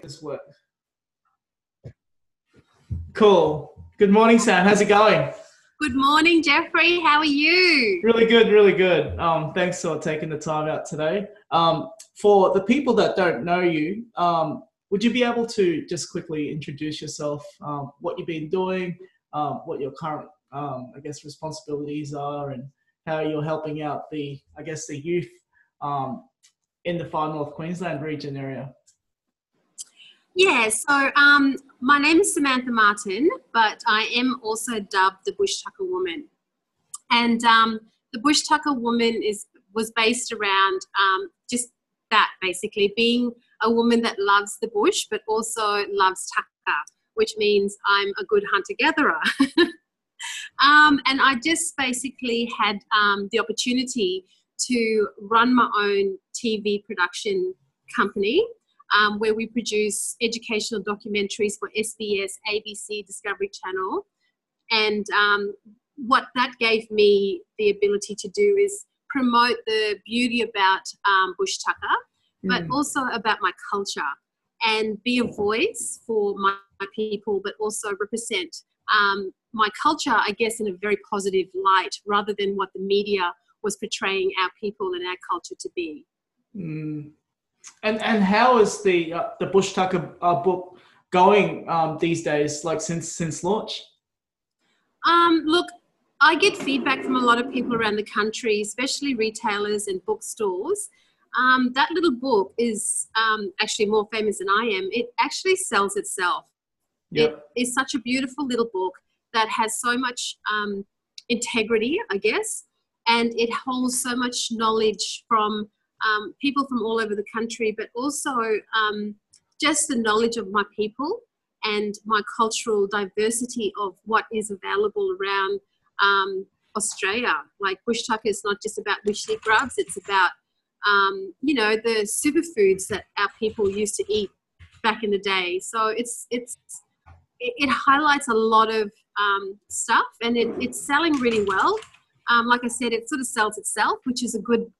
This works. Cool. Good morning, Sam. How's it going? Good morning, Jeffrey. How are you? Really good, really good. Thanks for taking the time out today. For the people that don't know you, would you be able to just quickly introduce yourself, what you've been doing, what your current, I guess, responsibilities are, and how you're helping out the, I guess, the youth in the Far North Queensland region area? Yeah, so my name is Samantha Martin, but I am also dubbed the Bush Tucker Woman. And the Bush Tucker Woman was based around just that, basically, being a woman that loves the bush but also loves tucker, which means I'm a good hunter-gatherer. And I just basically had the opportunity to run my own TV production company, where we produce educational documentaries for SBS, ABC, Discovery Channel. And what that gave me the ability to do is promote the beauty about bush tucker, but also about my culture, and be a voice for my people, but also represent my culture, I guess, in a very positive light, rather than what the media was portraying our people and our culture to be. And how is the Bush Tucker book going these days, like since launch? Look, I get feedback from a lot of people around the country, especially retailers and bookstores. That little book is actually more famous than I am. It actually sells itself. Yep. It is such a beautiful little book that has so much integrity, I guess, and it holds so much knowledge from people from all over the country, but also just the knowledge of my people and my cultural diversity of what is available around Australia. Like, bush tucker is not just about witchy grubs, it's about, you know, the superfoods that our people used to eat back in the day. So it highlights a lot of stuff, and it's selling really well. Like I said, it sort of sells itself, which is a good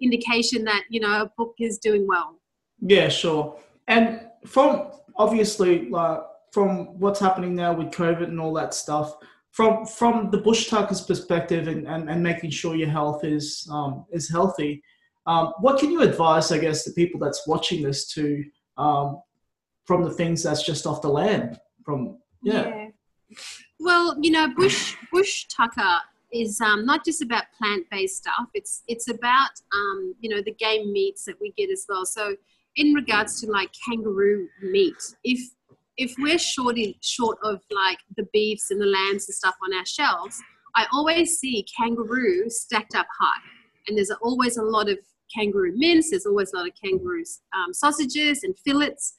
indication that, you know, a book is doing well. Yeah, sure. And from, obviously, like, from what's happening now with COVID and all that stuff, from the bush tucker's perspective, and making sure your health is healthy, what can you advise, I guess, the people that's watching this to from the things that's just off the land? Well, you know, bush tucker is not just about plant-based stuff. It's about, you know, the game meats that we get as well. So in regards to, like, kangaroo meat, if we're short of, like, the beefs and the lambs and stuff on our shelves, I always see kangaroo stacked up high. And there's always a lot of kangaroo mince. There's always a lot of kangaroo sausages and fillets.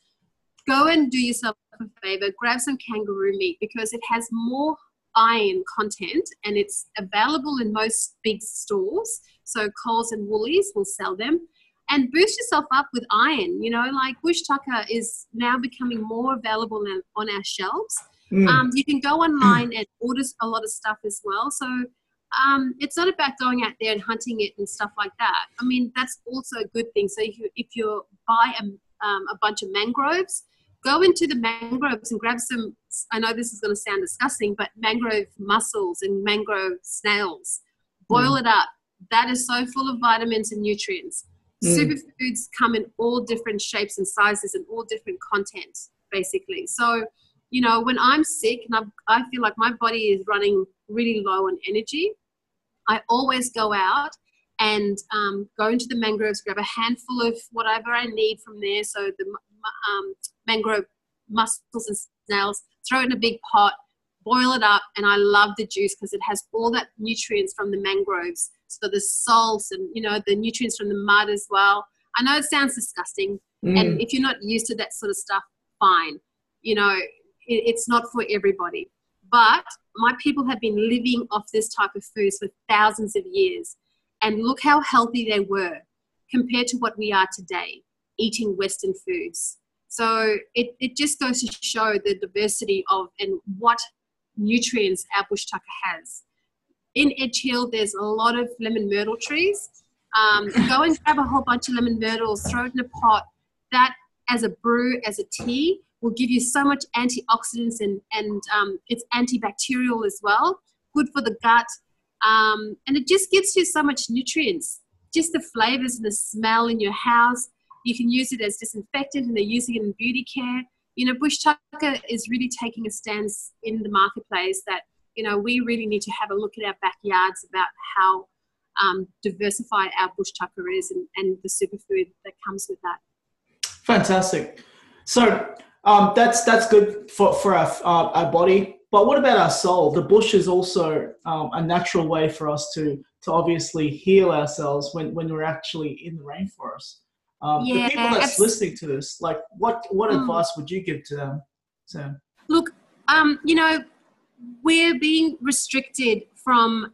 Go and do yourself a favor, grab some kangaroo meat, because it has more iron content, and it's available in most big stores. So Coles and Woolies will sell them. And boost yourself up with iron. You know, like, bush tucker is now becoming more available on our shelves. You can go online and order a lot of stuff as well. So it's not about going out there and hunting it and stuff like that. I mean, that's also a good thing. So if you buy a bunch of mangroves, go into the mangroves and grab some, I know this is going to sound disgusting, but mangrove mussels and mangrove snails. Boil it up. That is so full of vitamins and nutrients. Superfoods come in all different shapes and sizes and all different contents, basically. So, you know, when I'm sick and I feel like my body is running really low on energy, I always go out and go into the mangroves, grab a handful of whatever I need from there. So the mangrove mussels and snails, throw it in a big pot, boil it up, and I love the juice because it has all that nutrients from the mangroves. So the salts and, you know, the nutrients from the mud as well. I know it sounds disgusting, and if you're not used to that sort of stuff, fine. You know, it's not for everybody. But my people have been living off this type of foods for thousands of years, and look how healthy they were compared to what we are today, eating Western foods. So it just goes to show the diversity of and what nutrients our bush tucker has. In Edge Hill, there's a lot of lemon myrtle trees. Go and grab a whole bunch of lemon myrtles, throw it in a pot. That as a brew, as a tea, will give you so much antioxidants and it's antibacterial as well, good for the gut. And it just gives you so much nutrients, just the flavors and the smell in your house. You can use it as disinfectant, and they're using it in beauty care. You know, Bush Tucker is really taking a stance in the marketplace that, you know, we really need to have a look at our backyards about how diversify our Bush Tucker is and the superfood that comes with that. Fantastic. So that's good for our body. But what about our soul? The bush is also a natural way for us to obviously heal ourselves when we're actually in the rainforest. The people that's listening to this, like what advice would you give to them? So, look, you know, we're being restricted from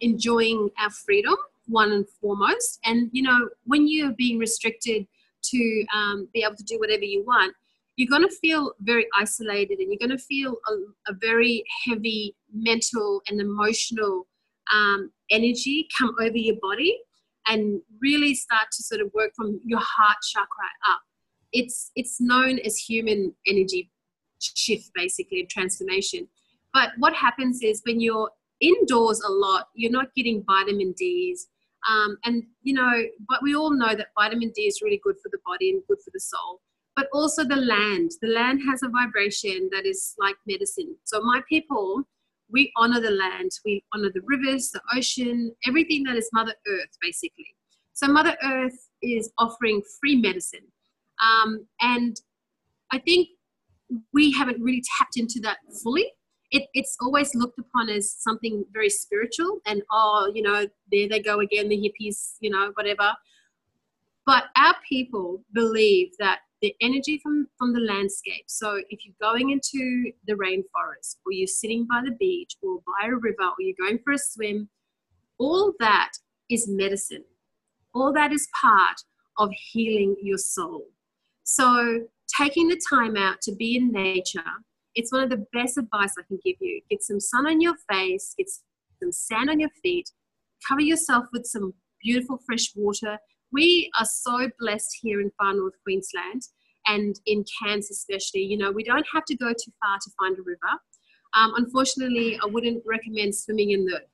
enjoying our freedom, one and foremost. And, you know, when you're being restricted to be able to do whatever you want, you're going to feel very isolated, and you're going to feel a very heavy mental and emotional energy come over your body, and really start to sort of work from your heart chakra up. It's known as human energy shift, basically, transformation. But what happens is when you're indoors a lot, you're not getting vitamin Ds. And, you know, but we all know that vitamin D is really good for the body and good for the soul. But also the land. The land has a vibration that is like medicine. So my people, we honor the land, we honor the rivers, the ocean, everything that is Mother Earth, basically. So Mother Earth is offering free medicine. And I think we haven't really tapped into that fully. It's always looked upon as something very spiritual and, oh, you know, there they go again, the hippies, you know, whatever. But our people believe that the energy from the landscape. So if you're going into the rainforest, or you're sitting by the beach, or by a river, or you're going for a swim, all that is medicine. All that is part of healing your soul. So taking the time out to be in nature, it's one of the best advice I can give you. Get some sun on your face, get some sand on your feet, cover yourself with some beautiful fresh water. We are so blessed here in Far North Queensland, and in Cairns especially. You know, we don't have to go too far to find a river. Unfortunately, I wouldn't recommend swimming in the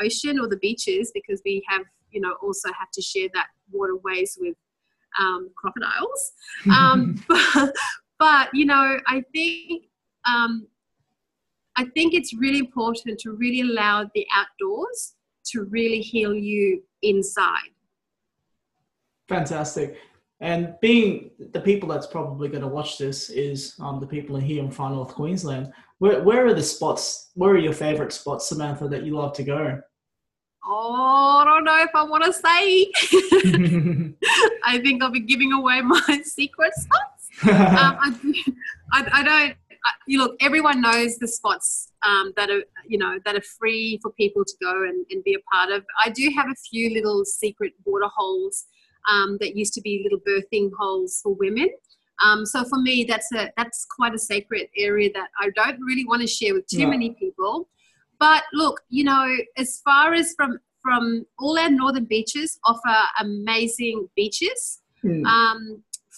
ocean or the beaches, because we have, you know, also have to share that waterways with crocodiles. But you know, I think it's really important to really allow the outdoors to really heal you inside. Fantastic. And being the people that's probably going to watch this is the people here in Far North Queensland. Where are the spots? Where are your favourite spots, Samantha, that you love to go? Oh, I don't know if I want to say. I think I'll be giving away my secret spots. Look, everyone knows the spots that are, you know, that are free for people to go and be a part of. I do have a few little secret water holes that used to be little birthing holes for women. So for me, that's quite a sacred area that I don't really want to share with too many people. But look, you know, as far as from all our northern beaches offer amazing beaches,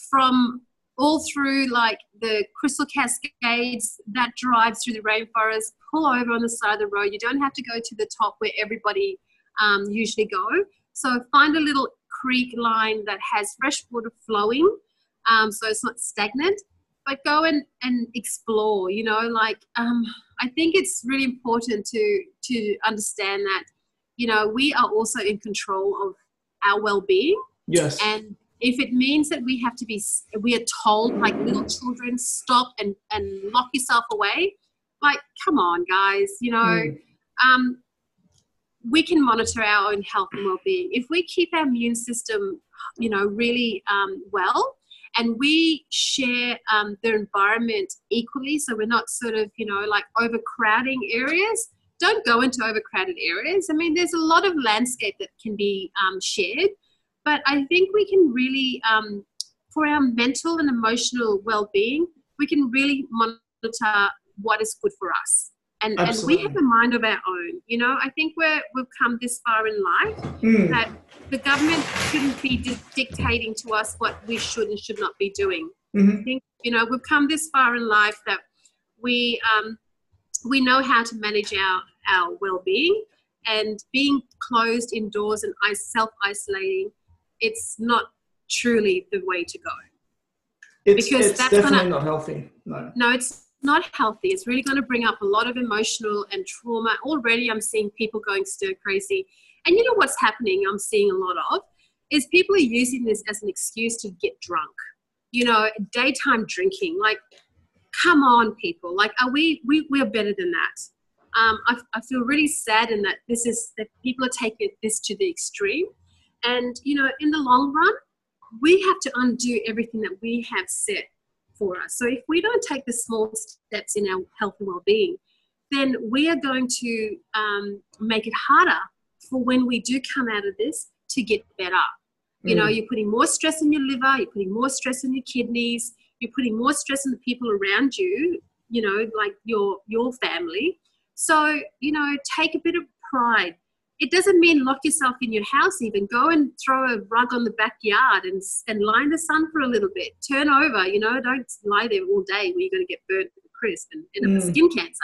from all through like the Crystal Cascades that drives through the rainforest, pull over on the side of the road. You don't have to go to the top where everybody usually go. So find a little creek line that has fresh water flowing, so it's not stagnant, but go and explore, you know, like I think it's really important to understand that, you know, we are also in control of our well-being. Yes. And if it means that we are told, like little children, stop and lock yourself away, like, come on, guys, you know, we can monitor our own health and well-being. If we keep our immune system, you know, really well, and we share the environment equally, so we're not sort of, you know, like overcrowding areas. Don't go into overcrowded areas. I mean, there's a lot of landscape that can be shared, but I think we can really, for our mental and emotional well-being, we can really monitor what is good for us. And we have a mind of our own, you know. I think we've come this far in life that the government shouldn't be dictating to us what we should and should not be doing. Mm-hmm. I think, you know, we've come this far in life that we know how to manage our well-being, and being closed indoors and self-isolating, it's not truly the way to go. Because that's definitely not healthy. No, it's not healthy. It's really going to bring up a lot of emotional and trauma. Already I'm seeing people going stir crazy. And you know what's happening, I'm seeing a lot of, is people are using this as an excuse to get drunk. You know, daytime drinking. Like, come on, people. Like, are we're better than that. I feel really sad in that this is, that people are taking this to the extreme. And, you know, in the long run, we have to undo everything that we have set for us. So if we don't take the small steps in our health and well-being, then we are going to make it harder for when we do come out of this to get better. You know, you're putting more stress on your liver, you're putting more stress on your kidneys, you're putting more stress on the people around you, you know, like your family. So, you know, take a bit of pride. It doesn't mean lock yourself in your house even. Go and throw a rug on the backyard and lie in the sun for a little bit. Turn over, you know. Don't lie there all day where you're going to get burnt and crisp and end up with skin cancer.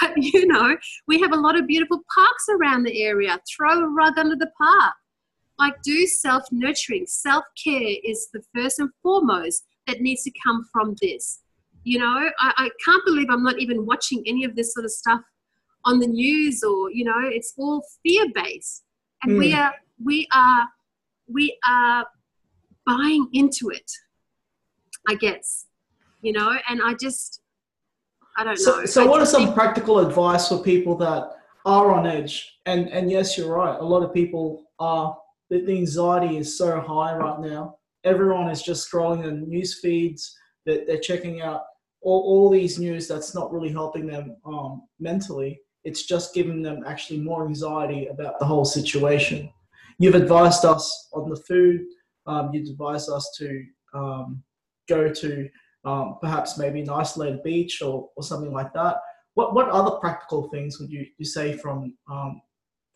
But, you know, we have a lot of beautiful parks around the area. Throw a rug under the park. Like, do self-nurturing. Self-care is the first and foremost that needs to come from this. You know, I can't believe I'm not even watching any of this sort of stuff on the news, or, you know, it's all fear-based, and we are buying into it, I guess, you know. And I don't know. So what are some practical advice for people that are on edge? And yes, you're right. A lot of people are, the anxiety is so high right now. Everyone is just scrolling the news feeds, that they're checking out all these news that's not really helping them mentally. It's just giving them actually more anxiety about the whole situation. You've advised us on the food. You've advised us to go to perhaps maybe an isolated beach or something like that. What other practical things would you say from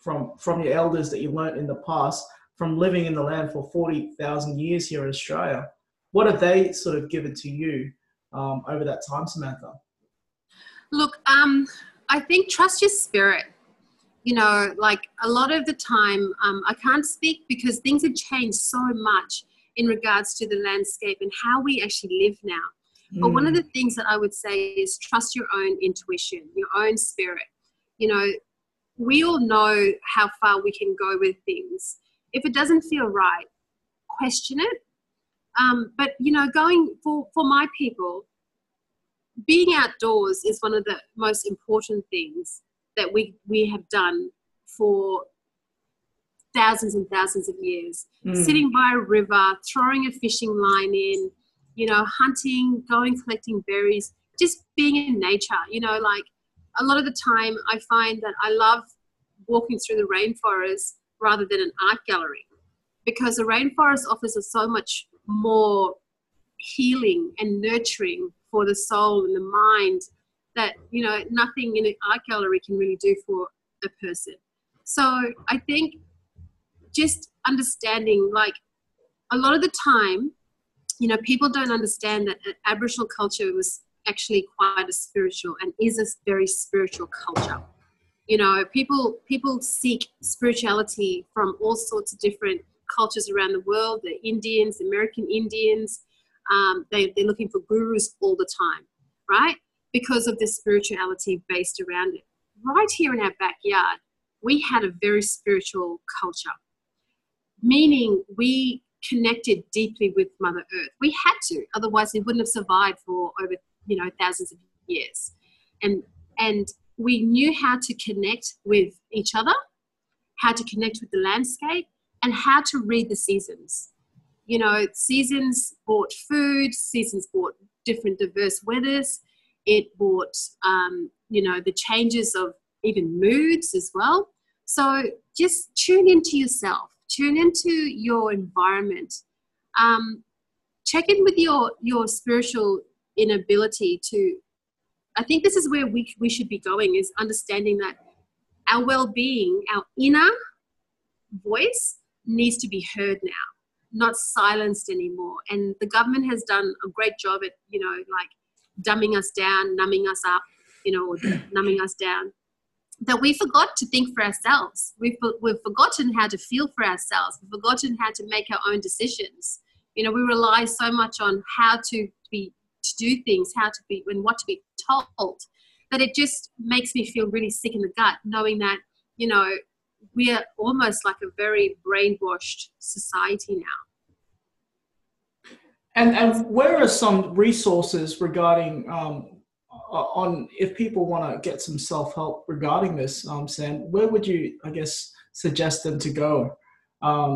your elders that you learnt in the past, from living in the land for 40,000 years here in Australia? What have they sort of given to you over that time, Samantha? Look, I think trust your spirit. You know, like, a lot of the time, I can't speak because things have changed so much in regards to the landscape and how we actually live now. But one of the things that I would say is trust your own intuition, your own spirit. You know, we all know how far we can go with things. If it doesn't feel right, question it. But, you know, going for my people, being outdoors is one of the most important things that we have done for thousands and thousands of years. Sitting by a river, throwing a fishing line in, you know, hunting, going, collecting berries, just being in nature. You know, like, a lot of the time I find that I love walking through the rainforest rather than an art gallery, because the rainforest offers us so much more healing and nurturing for the soul and the mind that, you know, nothing in an art gallery can really do for a person. So I think just understanding, like, a lot of the time, you know, people don't understand that Aboriginal culture was actually quite a spiritual, and is a very spiritual culture. You know, people seek spirituality from all sorts of different cultures around the world. The Indians, American Indians, they're looking for gurus all the time, right? Because of this spirituality based around it. Right here in our backyard, we had a very spiritual culture, meaning we connected deeply with Mother Earth. We had to, otherwise we wouldn't have survived for over, you know, thousands of years. And we knew how to connect with each other, how to connect with the landscape, and how to read the seasons. You know, seasons brought food, seasons brought different diverse weathers. It brought, you know, the changes of even moods as well. So just tune into yourself, tune into your environment. Check in with your spiritual inability to, I think this is where we should be going, is understanding that our well-being, our inner voice needs to be heard now. not silenced anymore. And the government has done a great job at, you know, like dumbing us down, numbing us up, you know, or numbing us down, that we forgot to think for ourselves. We've forgotten how to feel for ourselves. We've forgotten how to make our own decisions. You know, we rely so much on how to do things, how to be, and what to be told, that it just makes me feel really sick in the gut, knowing that, you know, we are almost like a very brainwashed society now. And where are some resources regarding, on if people want to get some self-help regarding this, Sam, where would you, I guess, suggest them to go?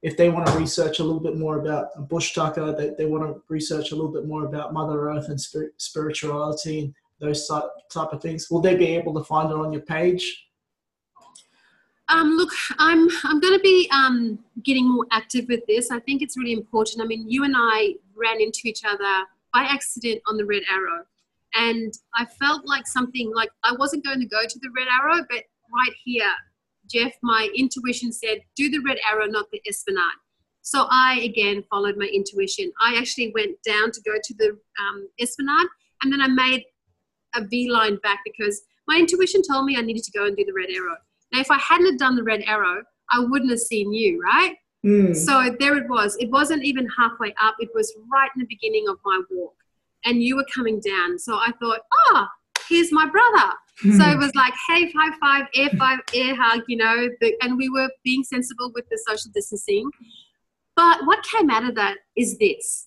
If they want to research a little bit more about Bush Tucker, they want to research a little bit more about Mother Earth and spirituality and those type of things, will they be able to find it on your page? Look, I'm going to be getting more active with this. I think it's really important. I mean, you and I ran into each other by accident on the Red Arrow. And I felt like something, like I wasn't going to go to the Red Arrow, but right here, Jeff, my intuition said, do the Red Arrow, not the Esplanade. So I, again, followed my intuition. I actually went down to go to the Esplanade, and then I made a V-line back because my intuition told me I needed to go and do the Red Arrow. Now, if I hadn't have done the Red Arrow, I wouldn't have seen you, right? Mm. So there it was. It wasn't even halfway up. It was right in the beginning of my walk. And you were coming down. So I thought, oh, here's my brother. Mm. So it was like, hey, high five, air five, air hug, you know. And we were being sensible with the social distancing. But what came out of that is this.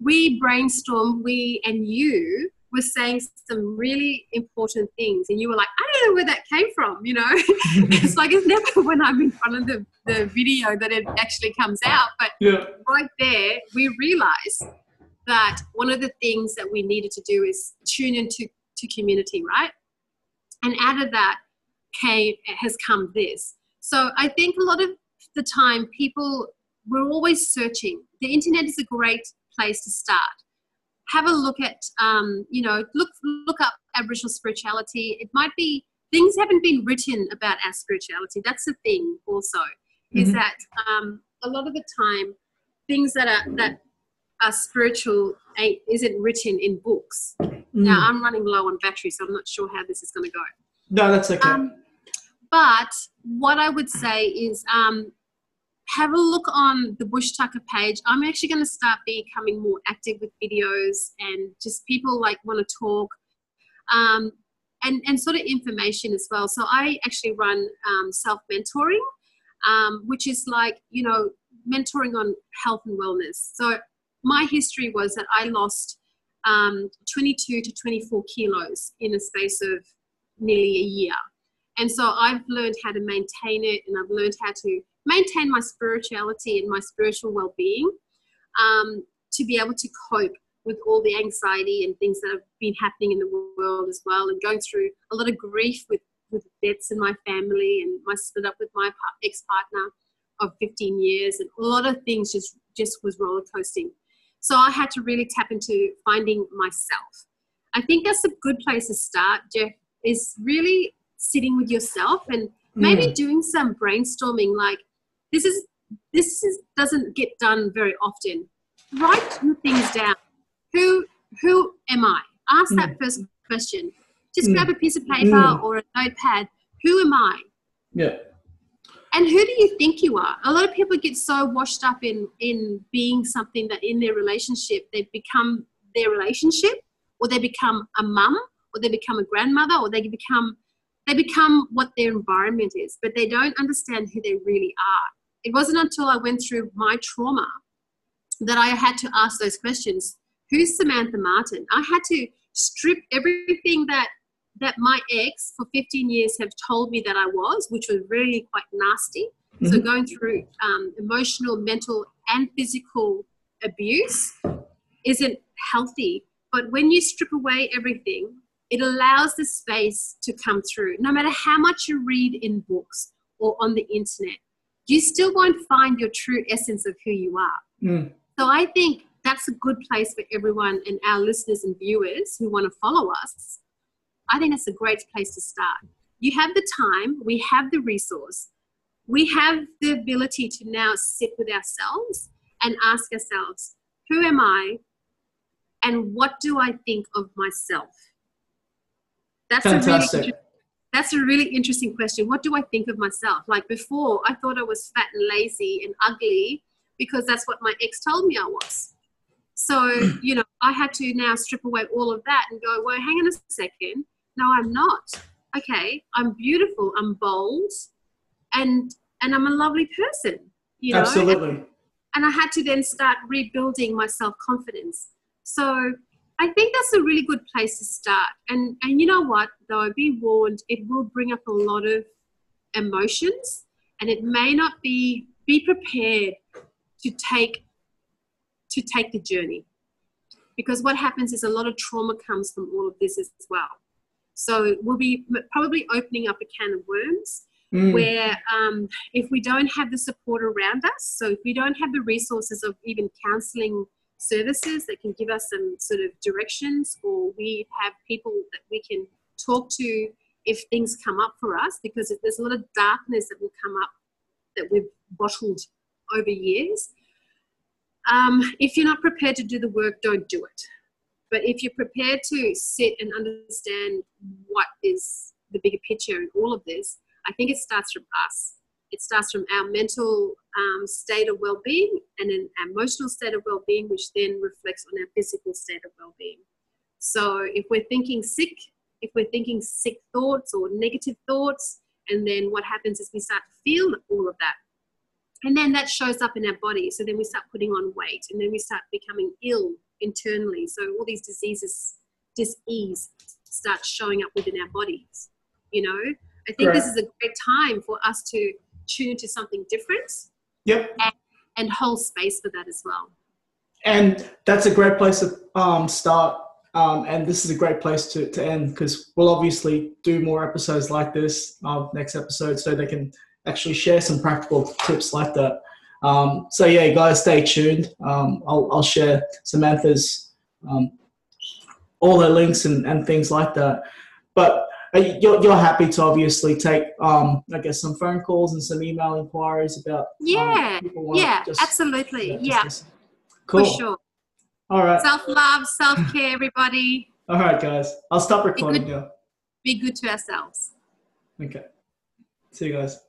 We brainstormed, we and you were saying some really important things. And you were like, I don't know where that came from, you know. It's like, it's never when I'm in front of the video that it actually comes out. But yeah, right there, we realized that one of the things that we needed to do is tune into community, right? And out of that has come this. So I think a lot of the time people, we're always searching. The internet is a great place to start. Have a look at, you know, look up Aboriginal spirituality. It might be, things haven't been written about our spirituality. That's the thing also, mm-hmm. is that a lot of the time things that are spiritual isn't written in books. Mm. Now, I'm running low on battery, so I'm not sure how this is going to go. No, that's okay. But what I would say is have a look on the Bush Tucker page. I'm actually going to start becoming more active with videos and just people like want to talk and sort of information as well. So I actually run self-mentoring, which is like, you know, mentoring on health and wellness. So my history was that I lost 22 to 24 kilos in a space of nearly a year. And so I've learned how to maintain it, and I've learned how to maintain my spirituality and my spiritual well-being to be able to cope with all the anxiety and things that have been happening in the world as well, and going through a lot of grief with deaths in my family and my split up with my ex-partner of 15 years, and a lot of things just was roller coasting. So I had to really tap into finding myself. I think that's a good place to start, Jeff, is really sitting with yourself and maybe doing some brainstorming. Like this doesn't get done very often. Write your things down. Who am I? Ask that first question. Just grab a piece of paper or a notepad. Who am I? Yeah. And who do you think you are? A lot of people get so washed up in being something that in their relationship, they become their relationship, or they become a mum, or they become a grandmother, or they become what their environment is, but they don't understand who they really are. It wasn't until I went through my trauma that I had to ask those questions. Who's Samantha Martin? I had to strip everything that my ex for 15 years have told me that I was, which was really quite nasty. Mm-hmm. So going through emotional, mental and physical abuse isn't healthy. But when you strip away everything, it allows the space to come through. No matter how much you read in books or on the internet, you still won't find your true essence of who you are. Mm. So I think that's a good place for everyone and our listeners and viewers who want to follow us. I think that's a great place to start. You have the time, we have the resource, we have the ability to now sit with ourselves and ask ourselves, who am I and what do I think of myself? That's a really interesting question. What do I think of myself? Like before, I thought I was fat and lazy and ugly because that's what my ex told me I was. So, you know, I had to now strip away all of that and go, well, hang on a second. No, I'm not. Okay, I'm beautiful, I'm bold, and I'm a lovely person, you know. Absolutely. And I had to then start rebuilding my self-confidence. So I think that's a really good place to start. And you know what, though, be warned, it will bring up a lot of emotions, and it may not be prepared to take the journey, because what happens is a lot of trauma comes from all of this as well. So we'll be probably opening up a can of worms where if we don't have the support around us, so if we don't have the resources of even counselling services that can give us some sort of directions, or we have people that we can talk to if things come up for us, because there's a lot of darkness that will come up that we've bottled over years. If you're not prepared to do the work, don't do it. But if you're prepared to sit and understand what is the bigger picture in all of this, I think it starts from us. It starts from our mental state of well-being, and then our emotional state of well-being, which then reflects on our physical state of well-being. So if we're thinking sick, thoughts or negative thoughts, and then what happens is we start to feel all of that. And then that shows up in our body. So then we start putting on weight, and then we start becoming ill internally. So all these disease start showing up within our bodies, you know. I think this is a great time for us to tune into something different. Yep. And hold space for that as well. And that's a great place to start. And this is a great place to end, because we'll obviously do more episodes like this next episode, so they can actually share some practical tips like that. So yeah, guys, stay tuned. I'll share Samantha's, all her links and things like that. But you're happy to obviously take, I guess, some phone calls and some email inquiries about... absolutely. Cool. For sure. All right. Self-love, self-care, everybody. All right, guys. I'll stop recording now. Be good to ourselves. Okay. See you guys.